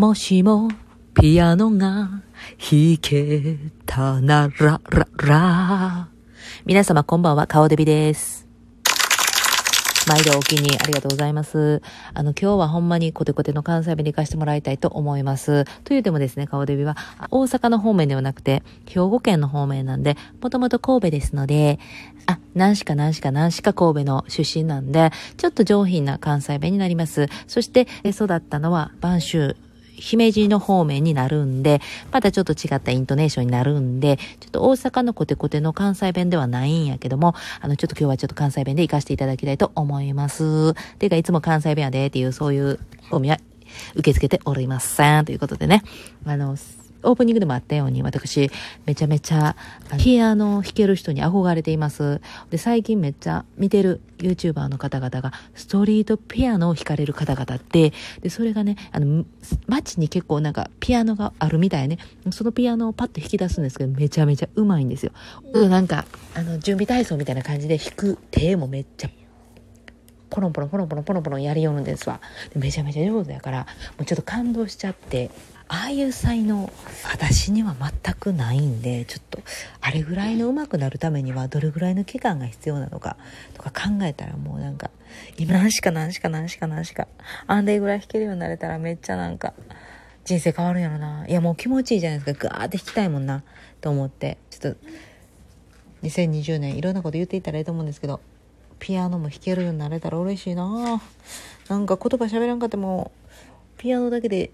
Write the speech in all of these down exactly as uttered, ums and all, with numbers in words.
もしもピアノが弾けたなららら。皆様こんばんは、顔デビです。毎度お気にありがとうございます。あの、今日はほんまにコテコテの関西弁で行かせてもらいたいと思います。というでもですね、顔デビは大阪の方面ではなくて、兵庫県の方面なんで、もともと神戸ですので、あ、何しか何しか何しか神戸の出身なんで、ちょっと上品な関西弁になります。そして、育ったのは播州、姫路の方面になるんで、またちょっと違ったイントネーションになるんで、ちょっと大阪のコテコテの関西弁ではないんやけども、あの、ちょっと今日はちょっと関西弁で行かせていただきたいと思います。ていうか、いつも関西弁やでっていう、そういう興味は受け付けておりません。ということでね、あの、オープニングでもあったように、私、めちゃめちゃ、ピアノを弾ける人に憧れています。で、最近めっちゃ見てる YouTuber の方々が、ストリートピアノを弾かれる方々って、で、それがね、あの、街に結構なんか、ピアノがあるみたいね。そのピアノをパッと弾き出すんですけど、めちゃめちゃうまいんですよ。なんか、あの、準備体操みたいな感じで弾く手もめっちゃ、ポロンポロンポロンポロンポロンポロンやりよるんですわ。で、めちゃめちゃ上手だから、もうちょっと感動しちゃって、ああいう才能私には全くないんで、ちょっとあれぐらいの上手くなるためにはどれぐらいの期間が必要なのかとか考えたら、もうなんか今何しか何しか何しか何しかあんでぐらい弾けるようになれたらめっちゃなんか人生変わるんやろな。いや、もう気持ちいいじゃないですか。ガーって弾きたいもんなと思って、ちょっとにせんにじゅうねんいろんなこと言っていたらいいと思うんですけど、ピアノも弾けるようになれたら嬉しいな。なんか言葉喋らんかってもピアノだけで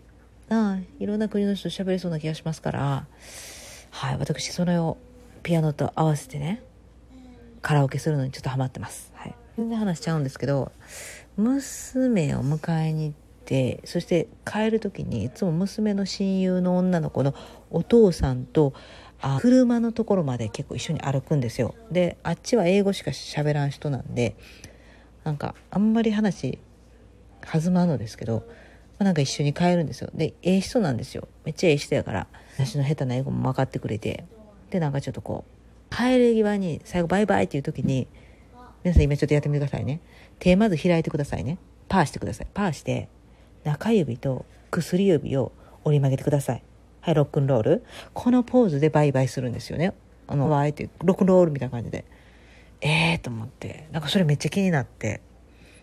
ああいろんな国の人と喋れそうな気がしますから、はい、私それをピアノと合わせてね、カラオケするのにちょっとハマってます。はい、全然話しちゃうんですけど、娘を迎えに行って、そして帰る時にいつも娘の親友の女の子のお父さんとあ車のところまで結構一緒に歩くんですよ。で、あっちは英語しか喋らん人なんで、なんかあんまり話弾まんのですけど、なんか一緒に帰るんですよ。で、ええ人なんですよ。めっちゃええ人やから、私の下手な英語も分かってくれて。で、なんかちょっとこう、帰る際に、最後バイバイっていう時に、皆さん今ちょっとやってみてくださいね。手まず開いてくださいね。パーしてください。パーして、中指と薬指を折り曲げてください。はい、ロックンロール。このポーズでバイバイするんですよね。あの、わーって、ロックンロールみたいな感じで。えーと思って、なんかそれめっちゃ気になって。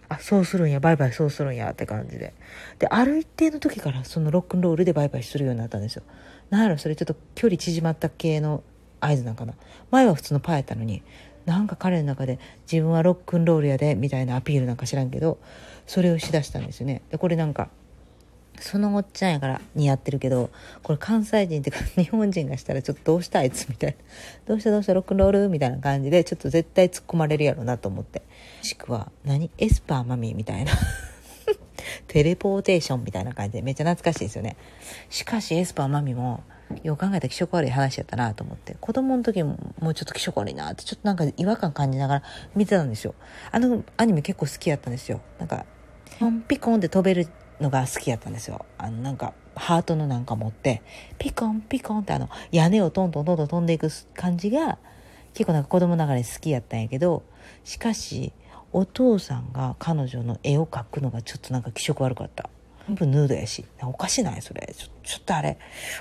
あ、そうするんや、バイバイそうするんやって感じで。で、ある一定の時からそのロックンロールでバイバイするようになったんですよ。なんやろ、それちょっと距離縮まった系の合図なんかな。前は普通のパーやったのに、なんか彼の中で自分はロックンロールやでみたいなアピールなんか知らんけど、それをしだしたんですよね。で、これなんかそのおっちゃんやから似合ってるけど、これ関西人っていうか日本人がしたらちょっとどうしたあいつみたいな、どうしたどうしたロックンロールみたいな感じで、ちょっと絶対突っ込まれるやろなと思って、しくは何エスパーマミーみたいなテレポーテーションみたいな感じでめっちゃ懐かしいですよね。しかしエスパーマミーもよく考えたら気色悪い話やったなと思って、子供の時ももうちょっと気色悪いなって、ちょっとなんか違和感感じながら見てたんですよ。あのアニメ結構好きやったんですよ。なんかポンピコンって飛べるのが好きやったんですよ。あのなんかハートのなんか持ってピコンピコンってあの屋根をトントントントン飛んでいく感じが結構なんか子供ながらに好きやったんやけど、しかしお父さんが彼女の絵を描くのがちょっとなんか気色悪かった。全部ヌードやし、おかしないそれ、ちょ、ちょっとあれ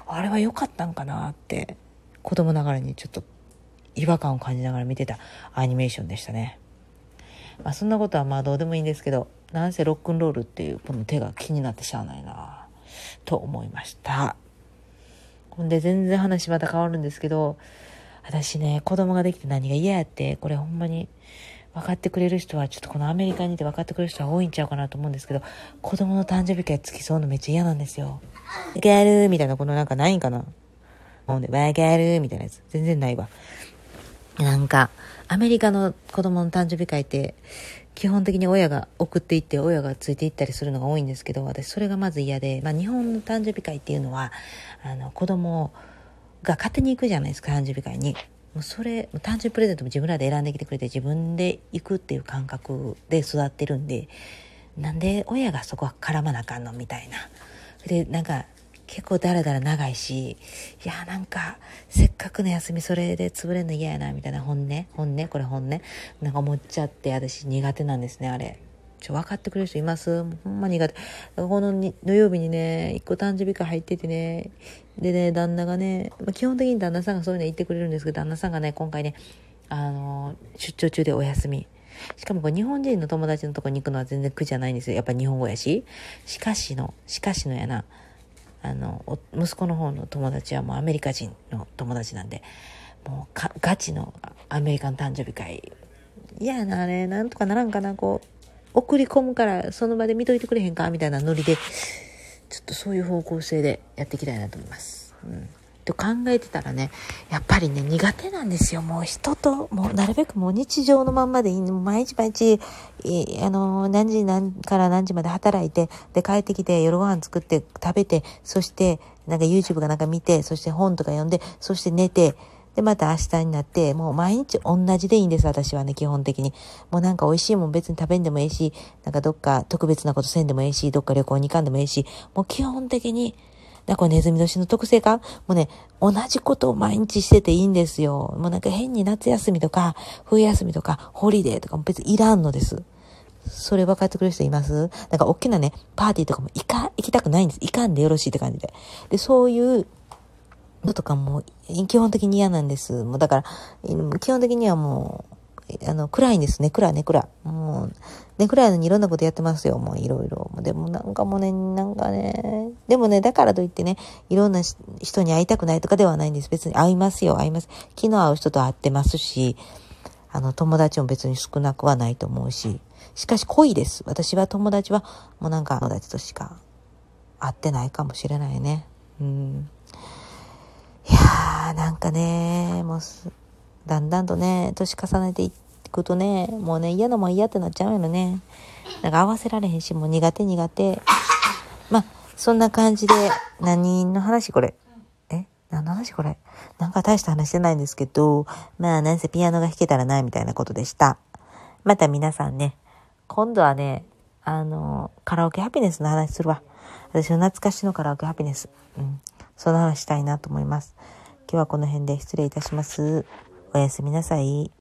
あれは良かったんかなって子供ながらにちょっと違和感を感じながら見てたアニメーションでしたね。まあ、そんなことはまあどうでもいいんですけど、なんせロックンロールっていうこの手が気になってしゃあないなと思いました。ほんで全然話また変わるんですけど、私ね、子供ができて何が嫌やって、これほんまに分かってくれる人はちょっとこのアメリカにいて分かってくれる人は多いんちゃうかなと思うんですけど、子供の誕生日会つきそうのめっちゃ嫌なんですよ。わかるみたいな、このなんかないんかな、ほんでわかるみたいなやつ全然ないわ。なんかアメリカの子供の誕生日会って基本的に親が送っていって親がついていったりするのが多いんですけど、私それがまず嫌で、まあ、日本の誕生日会っていうのはあの子供が勝手に行くじゃないですか、誕生日会に。もうそれ誕生日プレゼントも自分らで選んできてくれて自分で行くっていう感覚で育ってるんで、なんで親がそこは絡まなあかんのみたいな。で、なんか結構だらだら長いし、いやなんかせっかくの休みそれで潰れんの嫌やなみたいな、本音本音これ本音なんか思っちゃって、私苦手なんですねあれ。ちょ分かってくれる人います？ほんま苦手。このに土曜日にね、一個誕生日会入っててね、でね、旦那がね、まあ、基本的に旦那さんがそういうの言ってくれるんですけど、旦那さんがね、今回ね、あのー、出張中でお休み。しかもこれ日本人の友達のとこに行くのは全然苦じゃないんですよ。やっぱり日本語やし。しかしの、しかしのやな、あの、息子の方の友達はもうアメリカ人の友達なんで、もうかガチのアメリカン誕生日会。いやな、あれ、なんとかならんかな、こう、送り込むからその場で見といてくれへんかみたいなノリで、ちょっとそういう方向性でやっていきたいなと思います。うん。と考えてたらね、やっぱりね、苦手なんですよ。もう人と、もうなるべくもう日常のまんまでいい、毎日毎日、あのー、何時何から何時まで働いて、で帰ってきて夜ご飯作って食べて、そしてなんか YouTube かなんか見て、そして本とか読んで、そして寝て、でまた明日になって、もう毎日同じでいいんです、私はね、基本的に。もうなんか美味しいもん別に食べんでもいいし、なんかどっか特別なことせんでもいいし、どっか旅行に行かんでもいいし、もう基本的に、なんかネズミ年の特性か、もうね、同じことを毎日してていいんですよ。もうなんか変に夏休みとか、冬休みとか、ホリデーとかも別にいらんのです。それ分かってくれる人います？なんか大きなね、パーティーとかも行か、行きたくないんです。行かんでよろしいって感じで。で、そういうのとかも基本的に嫌なんです。もうだから、基本的にはもう、あの、暗いんですね。暗、ね、暗。もう、ね、暗いのにいろんなことやってますよ。もういろいろ。でもなんかもうね、なんかね、でもね、だからといってね、いろんな人に会いたくないとかではないんです。別に会いますよ、会います。昨日会う人と会ってますし、あの、友達も別に少なくはないと思うし。しかし濃いです。私は友達は、もうなんか友達としか会ってないかもしれないね。うん。いやー、なんかね、もうす、だんだんとね、年重ねていくとね、もうね、嫌なもん嫌ってなっちゃうよね。なんか合わせられへんし、もう苦手苦手。まあ、そんな感じで、何の話これ？え？何の話これ？なんか大した話してないんですけど、まあ、なんせピアノが弾けたらな、みたいなことでした。また皆さんね、今度はね、あの、カラオケハピネスの話するわ。私の懐かしのカラオケハピネス。うん。その話したいなと思います。今日はこの辺で失礼いたします。おやすみなさい。